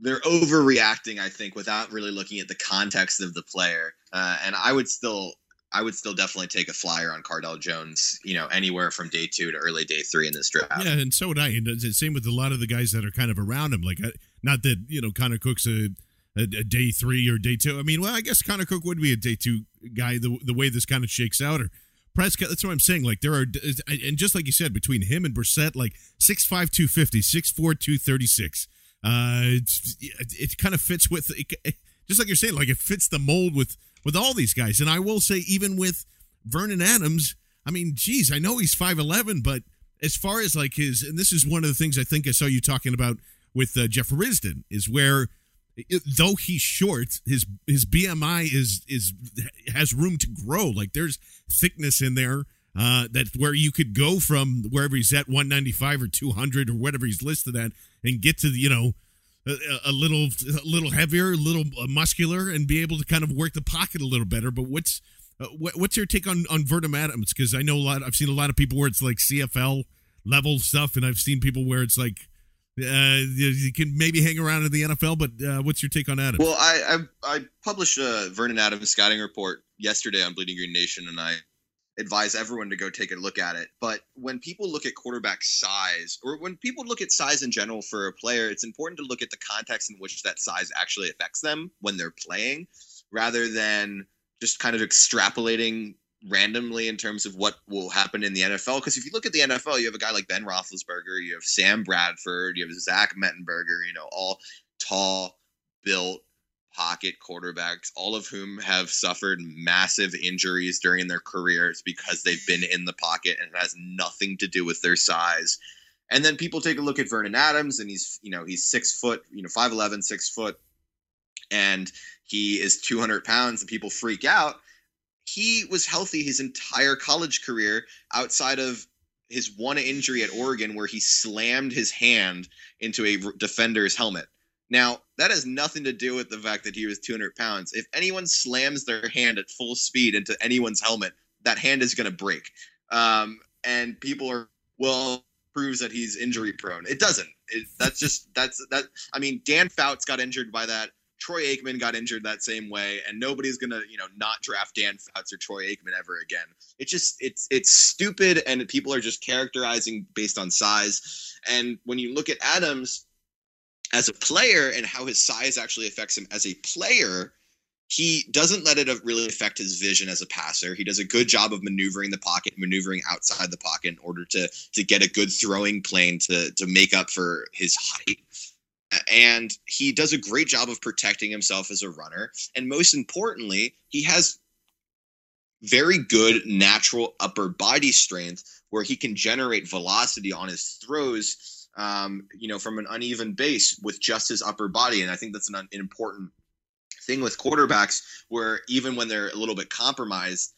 they're overreacting, I think, without really looking at the context of the player. Uh, and I would still. I would still definitely take a flyer on Cardell Jones, you know, anywhere from day two to early day three in this draft. Yeah, and so would I. And it's the same with a lot of the guys that are kind of around him. Like, not that, you know, Connor Cook's a, a, a day three or day two. I mean, well, I guess Connor Cook would be a day two guy the the way this kind of shakes out. Or Prescott, that's what I'm saying. Like, there are, and just like you said, between him and Brissett, like six five, two fifty, six four, two thirty-six. Uh, it, it kind of fits with, it, just like you're saying, like it fits the mold with, with all these guys. And I will say, even with Vernon Adams, I mean, geez, I know he's five eleven, but as far as like his, and this is one of the things I think I saw you talking about with uh, Jeff Risden, is where it, though he's short, his his B M I is is has room to grow. Like there's thickness in there uh, that where you could go from wherever he's at, one ninety-five or two hundred or whatever he's listed at, and get to the, you know, A, a little, a little heavier, a little muscular, and be able to kind of work the pocket a little better. But what's, uh, what, what's your take on on Vernon Adams? Because I know a lot. I've seen a lot of people where it's like C F L level stuff, and I've seen people where it's like uh, you, you can maybe hang around in the N F L. But uh, what's your take on Adams? Well, I I, I published a Vernon Adams scouting report yesterday on Bleeding Green Nation, and I advise everyone to go take a look at it. But when people look at quarterback size, or when people look at size in general for a player, it's important to look at the context in which that size actually affects them when they're playing, rather than just kind of extrapolating randomly in terms of what will happen in the N F L. Because if you look at the N F L, you have a guy like Ben Roethlisberger, you have Sam Bradford, you have Zach Mettenberger, you know, all tall, built, pocket quarterbacks, all of whom have suffered massive injuries during their careers because they've been in the pocket, and it has nothing to do with their size. And then people take a look at Vernon Adams, and he's, you know, he's six foot, you know, five eleven, six foot, and he is two hundred pounds, and people freak out. He was healthy his entire college career outside of his one injury at Oregon where he slammed his hand into a defender's helmet. Now, that has nothing to do with the fact that he was two hundred pounds. If anyone slams their hand at full speed into anyone's helmet, that hand is going to break. Um, and people are, well, proves that he's injury prone. It doesn't. It, that's just, that's, that. I mean, Dan Fouts got injured by that. Troy Aikman got injured that same way, and nobody's going to, you know, not draft Dan Fouts or Troy Aikman ever again. It's just, it's, it's stupid, and people are just characterizing based on size. And when you look at Adams as a player and how his size actually affects him as a player, he doesn't let it really affect his vision as a passer. He does a good job of maneuvering the pocket, maneuvering outside the pocket in order to to get a good throwing plane to to make up for his height. And he does a great job of protecting himself as a runner. And most importantly, he has very good natural upper body strength where he can generate velocity on his throws, um, you know, from an uneven base with just his upper body. And I think that's an, an important thing with quarterbacks, where even when they're a little bit compromised,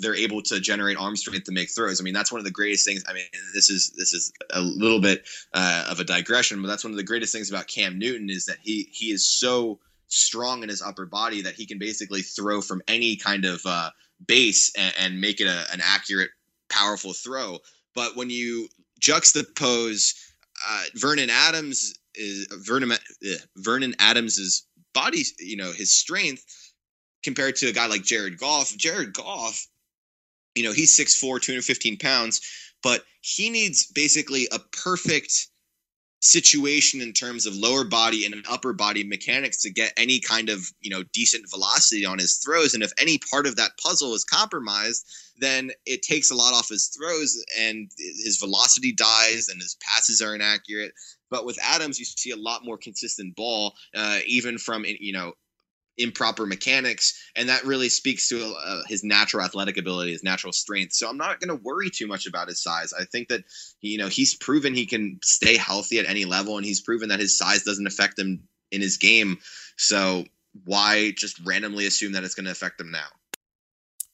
they're able to generate arm strength to make throws. I mean, that's one of the greatest things. I mean, this is this is a little bit uh, of a digression, but that's one of the greatest things about Cam Newton is that he he is so strong in his upper body that he can basically throw from any kind of uh, base and, and make it a, an accurate, powerful throw. But when you juxtapose uh, Vernon Adams is Vernon uh, Vernon Adams's body, you know, his strength, compared to a guy like Jared Goff. Jared Goff, you know, he's six foot four, two hundred fifteen pounds, but he needs basically a perfect situation in terms of lower body and an upper body mechanics to get any kind of, you know, decent velocity on his throws. And if any part of that puzzle is compromised, then it takes a lot off his throws and his velocity dies and his passes are inaccurate. But with Adams, you see a lot more consistent ball, uh, even from, you know, improper mechanics, and that really speaks to uh, his natural athletic ability, his natural strength. So I'm not going to worry too much about his size. I think that, you know, he's proven he can stay healthy at any level, and he's proven that his size doesn't affect him in his game. So why just randomly assume that it's going to affect him now?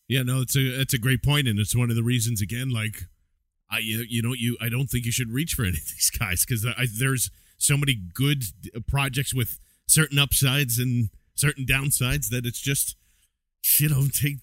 Yeah, no, it's a it's a great point, and it's one of the reasons, again, like I you, you know you I don't think you should reach for any of these guys, because there's so many good projects with certain upsides and certain downsides that it's just, you know, take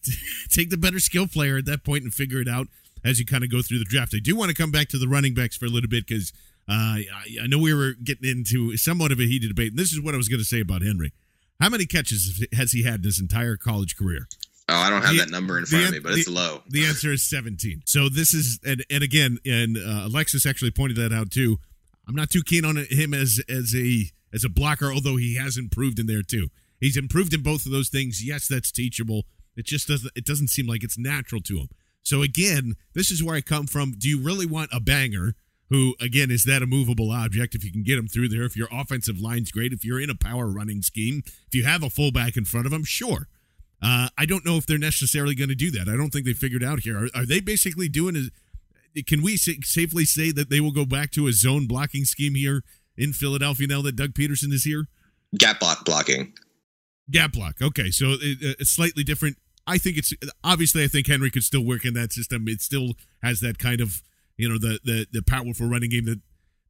take the better skill player at that point and figure it out as you kind of go through the draft. I do want to come back to the running backs for a little bit, because uh, I, I know we were getting into somewhat of a heated debate, and this is what I was going to say about Henry. How many catches has he had in his entire college career? Oh, I don't have the, that number in front the, of me, but the, it's low. The answer is seventeen. So this is, and, and again, and uh, Alexis actually pointed that out too. I'm not too keen on him as as a as a blocker, although he has improved in there too. He's improved in both of those things. Yes, that's teachable. It just doesn't it doesn't seem like it's natural to him. So again, this is where I come from. Do you really want a banger who, again, is that a movable object if you can get him through there? If your offensive line's great, if you're in a power running scheme, if you have a fullback in front of him, sure. Uh, I don't know if they're necessarily going to do that. I don't think they figured out here. Are, are they basically doing a, can we safely say that they will go back to a zone blocking scheme here in Philadelphia now that Doug Peterson is here? Gap block blocking. Gap block. Okay, so it, it's slightly different. I think it's obviously. I think Henry could still work in that system. It still has that kind of, you know, the the the powerful running game that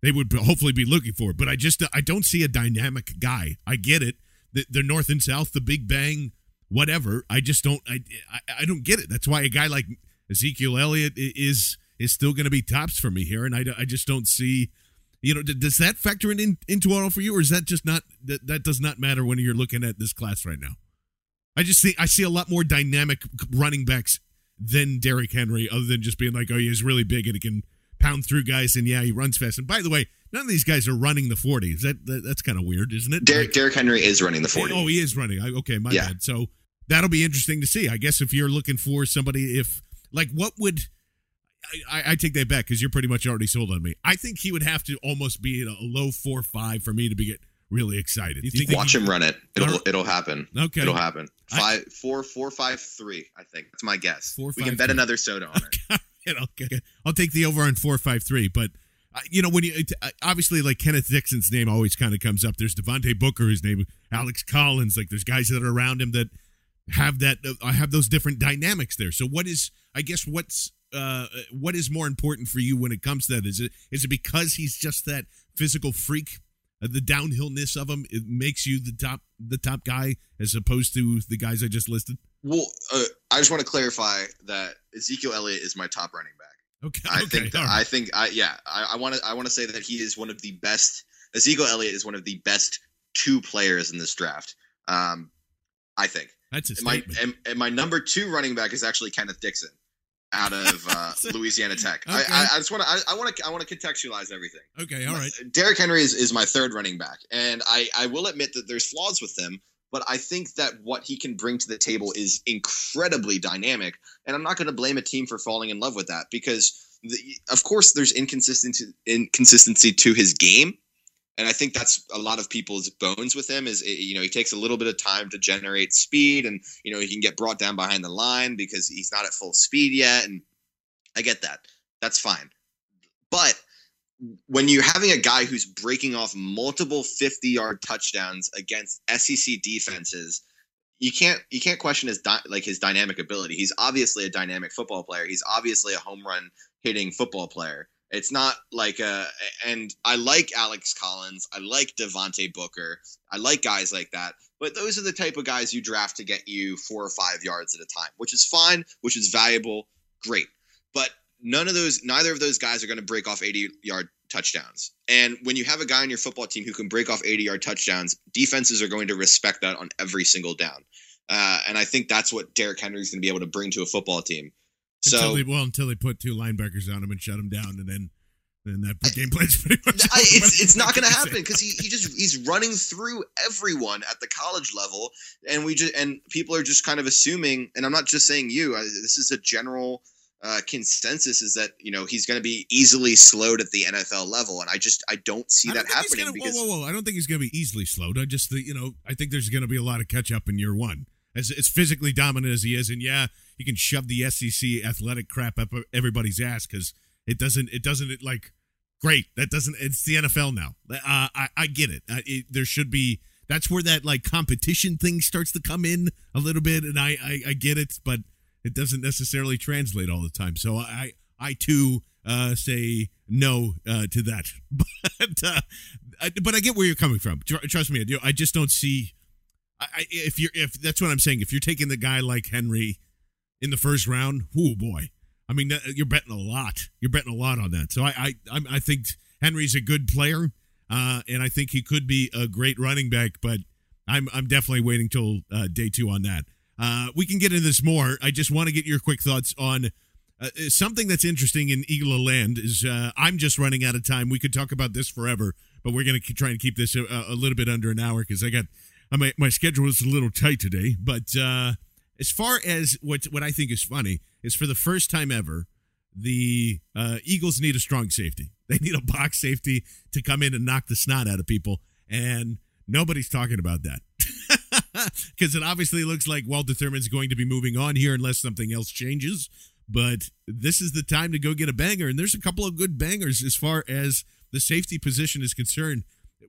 they would hopefully be looking for. But I just I don't see a dynamic guy. I get it. The, the North and South, the Big Bang, whatever. I just don't. I I, I don't get it. That's why a guy like Ezekiel Elliott is is still going to be tops for me here, and I, I just don't see. You know, does that factor in, in into all for you, or is that just not that, that does not matter when you're looking at this class right now? I just think I see a lot more dynamic running backs than Derrick Henry, other than just being like, oh, he's really big and he can pound through guys, and yeah, he runs fast. And by the way, none of these guys are running the forty. Is that, that that's kind of weird, isn't it? Derrick, like, Derrick Henry is running the forty. Oh, he is running. I, okay, my yeah. bad. So that'll be interesting to see. I guess if you're looking for somebody, if like what would. I, I take that back because you're pretty much already sold on me. I think he would have to almost be in a low four five for me to be get really excited. You think watch him run it. It'll right. it'll happen. Okay, it'll happen. Five, I, four, four, five, three. I think that's my guess. Four, we five, can bet three. Another soda on okay. it. Okay, I'll take the over on four, five, three. But uh, you know, when you uh, obviously like Kenneth Dixon's name always kind of comes up. There's Devontae Booker, his name, Alex Collins. Like there's guys that are around him that have that uh, have those different dynamics there. So what is I guess what's uh, what is more important for you when it comes to that? Is it is it because he's just that physical freak? The downhillness of him, it makes you the top the top guy as opposed to the guys I just listed? Well, uh, I just want to clarify that Ezekiel Elliott is my top running back. Okay, I okay, think that, right. I think I yeah I want to I want to say that he is one of the best. Ezekiel Elliott is one of the best two players in this draft. Um, I think that's his my and, and my number two running back is actually Kenneth Dixon out of uh, Louisiana Tech. Okay. I, I just want to I want to I want to contextualize everything. Okay, all right. Derrick Henry is, is my third running back, and I, I will admit that there's flaws with him, but I think that what he can bring to the table is incredibly dynamic, and I'm not going to blame a team for falling in love with that because, the, of course, there's inconsistency inconsistency to his game, and I think that's a lot of people's bones with him is, you know, he takes a little bit of time to generate speed and, you know, he can get brought down behind the line because he's not at full speed yet. And I get that. That's fine. But when you're having a guy who's breaking off multiple fifty yard touchdowns against S E C defenses, you can't, you can't question his, di- like his dynamic ability. He's obviously a dynamic football player. He's obviously a home run hitting football player. It's not like a – and I like Alex Collins. I like Devontae Booker. I like guys like that. But those are the type of guys you draft to get you four or five yards at a time, which is fine, which is valuable, great. But none of those – neither of those guys are going to break off eighty-yard touchdowns. And when you have a guy on your football team who can break off eighty-yard touchdowns, defenses are going to respect that on every single down. Uh, and I think that's what Derrick Henry is going to be able to bring to a football team. So until they, well, until they put two linebackers on him and shut him down, and then then that I, game plan's pretty much. I, it's it's not going to happen because he, he just he's running through everyone at the college level, and we just and people are just kind of assuming. And I'm not just saying you. I, this is a general uh, consensus is that you know he's going to be easily slowed at the N F L level, and I just I don't see I don't that happening. Gonna, because, whoa, whoa, whoa! I don't think he's going to be easily slowed. I just you know I think there's going to be a lot of catch up in year one. As as physically dominant as he is, and yeah. You can shove the S E C athletic crap up everybody's ass because it doesn't, it doesn't, it like, great. That doesn't, it's the N F L now. Uh, I, I get it. Uh, it. There should be, that's where that like competition thing starts to come in a little bit. And I, I, I get it, but it doesn't necessarily translate all the time. So I, I too uh, say no uh, to that. But, uh, I, but I get where you're coming from. Trust me, I do. I just don't see, I, if you're, if that's what I'm saying, if you're taking the guy like Henry in the first round, oh boy! I mean, you're betting a lot. You're betting a lot on that. So I, I, I think Henry's a good player, uh, and I think he could be a great running back. But I'm, I'm definitely waiting till uh, day two on that. Uh, we can get into this more. I just want to get your quick thoughts on uh, something that's interesting in Eagle Land. Is uh, I'm just running out of time. We could talk about this forever, but we're going to try and keep this a, a little bit under an hour because I got I my, my schedule is a little tight today, but. Uh, As far as what what I think is funny is for the first time ever, the uh, Eagles need a strong safety. They need a box safety to come in and knock the snot out of people, and nobody's talking about that because it obviously looks like Walter Thurman's going to be moving on here unless something else changes. But this is the time to go get a banger, and there's a couple of good bangers as far as the safety position is concerned.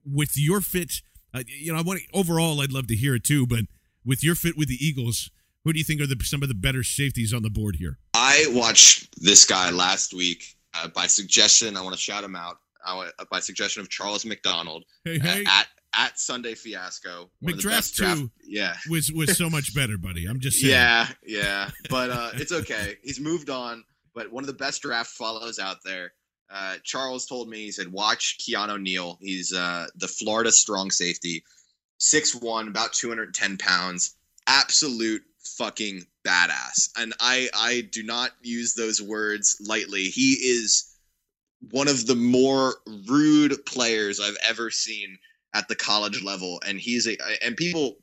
With your fit, uh, you know, I want overall I'd love to hear it too, but with your fit with the Eagles. Who do you think are the, some of the better safeties on the board here? I watched this guy last week uh, by suggestion. I want to shout him out. I want, uh, by suggestion of Charles McDonald hey, hey. At, at Sunday Fiasco. McDraft two yeah. was, was so much better, buddy. I'm just saying. Yeah, yeah. But uh, it's okay. He's moved on. But one of the best draft follows out there. Uh, Charles told me, he said, watch Keanu Neal. He's uh, the Florida strong safety. six one, about two hundred ten pounds. Absolute fucking badass, and I I do not use those words lightly. He is one of the more rude players I've ever seen at the college level, and he's a and people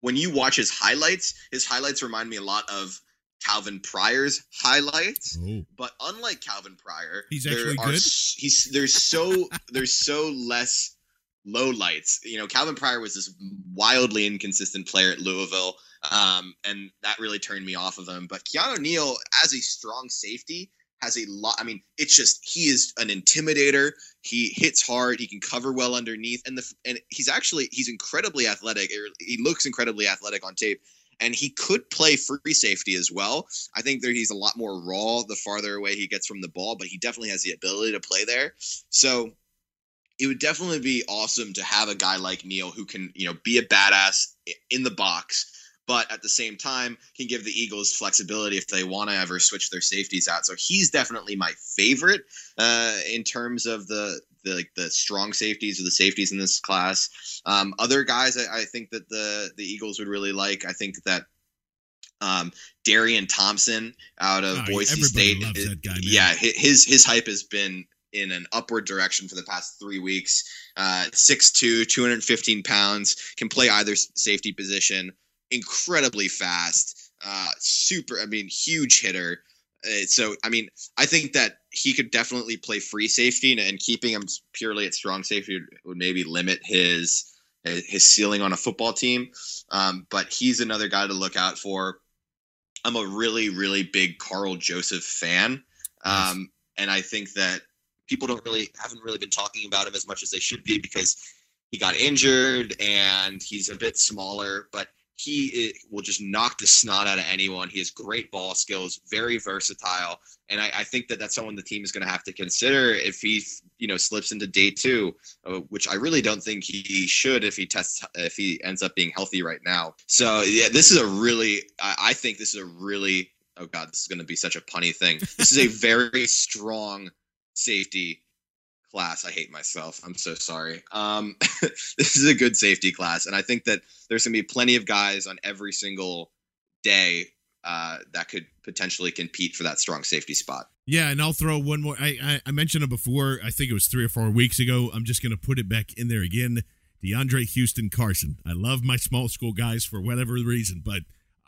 when you watch his highlights, his highlights remind me a lot of Calvin Pryor's highlights. Ooh. But unlike Calvin Pryor, he's actually there are, good. He's there's so there's so less low lights. You know, Calvin Pryor was this wildly inconsistent player at Louisville, um, and that really turned me off of him. But Keanu Neal, as a strong safety, has a lot. I mean, it's just he is an intimidator. He hits hard. He can cover well underneath, and the and he's actually he's incredibly athletic. He looks incredibly athletic on tape, and he could play free safety as well. I think that he's a lot more raw the farther away he gets from the ball, but he definitely has the ability to play there. So it would definitely be awesome to have a guy like Neal who can, you know, be a badass in the box, but at the same time can give the Eagles flexibility if they want to ever switch their safeties out. So he's definitely my favorite uh, in terms of the, the like the strong safeties or the safeties in this class. Um, other guys I, I think that the, the Eagles would really like, I think that um, Darian Thompson out of oh, Boise State. Loves that guy, man. Yeah, his his hype has been in an upward direction for the past three weeks. Uh, six foot two, two hundred fifteen pounds, can play either safety position. Incredibly fast, uh, super, I mean, huge hitter. Uh, so, I mean, I think that he could definitely play free safety, and, and keeping him purely at strong safety would, would maybe limit his his ceiling on a football team. Um, but he's another guy to look out for. I'm a really, really big Carl Joseph fan. Um, and I think that people don't really, haven't really been talking about him as much as they should be because he got injured and he's a bit smaller, but he will just knock the snot out of anyone. He has great ball skills, very versatile. And I, I think that that's someone the team is going to have to consider if he, you know, slips into day two, which I really don't think he should if he tests, if he ends up being healthy right now. So yeah, this is a really, I, I think this is a really, oh God, this is going to be such a punny thing. This is a very strong safety class. I hate myself. I'm so sorry. Um, this is a good safety class. And I think that there's going to be plenty of guys on every single day uh, that could potentially compete for that strong safety spot. Yeah. And I'll throw one more. I, I, I mentioned it before. I think it was three or four weeks ago. I'm just going to put it back in there again. DeAndre Houston Carson. I love my small school guys for whatever reason, but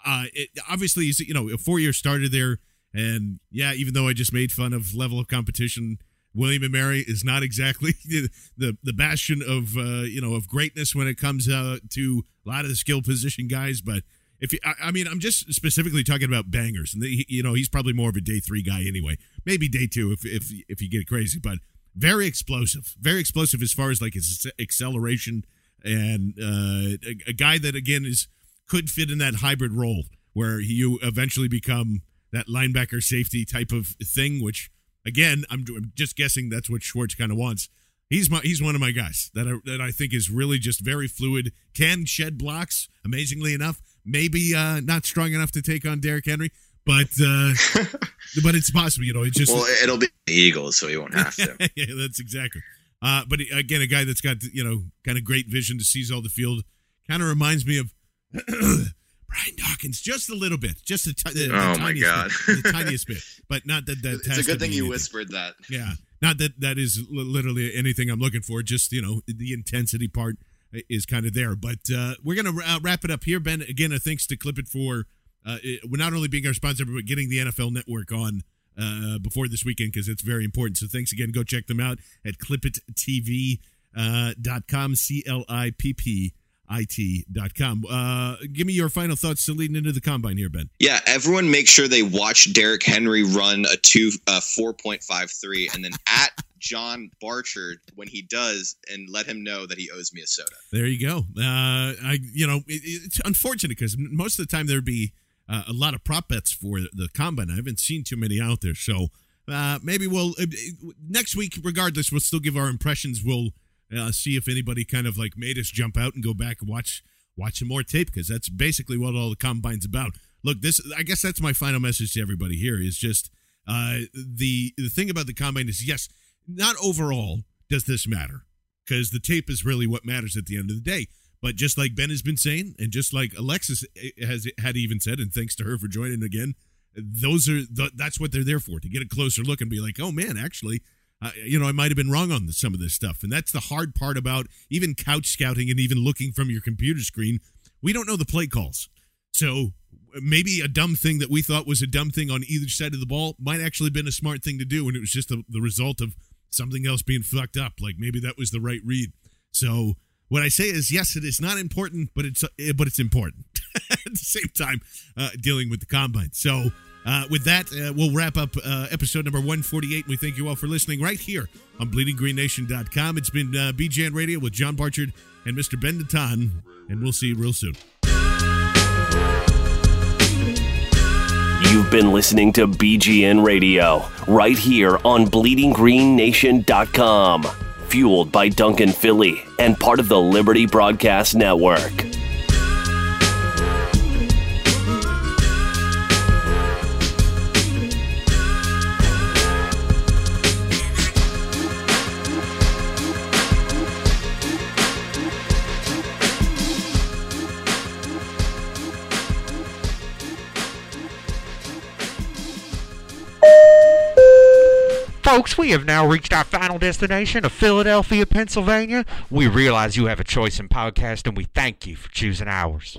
uh, it, obviously, you know, a four year starter there. And yeah, even though I just made fun of level of competition, William and Mary is not exactly the the, the bastion of uh, you know of greatness when it comes uh, to a lot of the skill position guys. But if you, I, I mean, I'm just specifically talking about bangers, and the, you know he's probably more of a day three guy anyway. Maybe day two if if if you get crazy. But very explosive, very explosive as far as like his acceleration, and uh, a, a guy that again is could fit in that hybrid role where you eventually become that linebacker safety type of thing, which. Again, I'm just guessing that's what Schwartz kind of wants. He's my he's one of my guys that I, that I think is really just very fluid, can shed blocks, amazingly enough. Maybe uh, not strong enough to take on Derrick Henry, but uh, but it's possible. You know, it just well, it'll be the Eagles, so he won't have to. Yeah, that's exactly. Uh, but again, a guy that's got you know kind of great vision to seize all the field kind of reminds me of Brian Dawkins, just a little bit, just a t- the, the oh my god, bit, the tiniest bit, but not that. that it's a good thing you whispered that. Yeah, not that that is literally anything I'm looking for. Just you know, the intensity part is kind of there. But uh, we're gonna uh, wrap it up here, Ben. Again, thanks to Clippit for uh, it, not only being our sponsor but getting the N F L Network on uh, before this weekend because it's very important. So thanks again. Go check them out at clippit t v dot com. C L I P P. it dot com. Uh, give me your final thoughts to leading into the combine here, Ben. Yeah, everyone make sure they watch Derrick Henry run a two uh, four point five three and then at John Barchard when he does and let him know that he owes me a soda. There you go. Uh, I you know, it, it's unfortunate because most of the time there'd be uh, a lot of prop bets for the combine. I haven't seen too many out there. So uh, maybe we'll uh, next week, regardless, we'll still give our impressions. We'll Uh, see if anybody kind of like made us jump out and go back and watch watch some more tape because that's basically what all the combine's about. Look, this I guess that's my final message to everybody here is just uh, the the thing about the combine is yes, not overall does this matter because the tape is really what matters at the end of the day. But just like Ben has been saying and just like Alexis has had even said, and thanks to her for joining again, those are the, that's what they're there for, to get a closer look and be like, oh man, actually. Uh, you know, I might have been wrong on some of this stuff. And that's the hard part about even couch scouting and even looking from your computer screen. We don't know the play calls. So maybe a dumb thing that we thought was a dumb thing on either side of the ball might actually have been a smart thing to do. And it was just the, the result of something else being fucked up. Like maybe that was the right read. So what I say is, yes, it is not important, but it's but it's important at the same time uh, dealing with the combine. So uh, with that, uh, we'll wrap up uh, episode number one forty-eight. We thank you all for listening right here on bleeding green nation dot com. It's been uh, B G N Radio with John Barchard and Mister Ben Deton, and we'll see you real soon. You've been listening to B G N Radio right here on bleeding green nation dot com. Fueled by Duncan Philly and part of the Liberty Broadcast Network. Folks, we have now reached our final destination of Philadelphia, Pennsylvania. We realize you have a choice in podcast, and we thank you for choosing ours.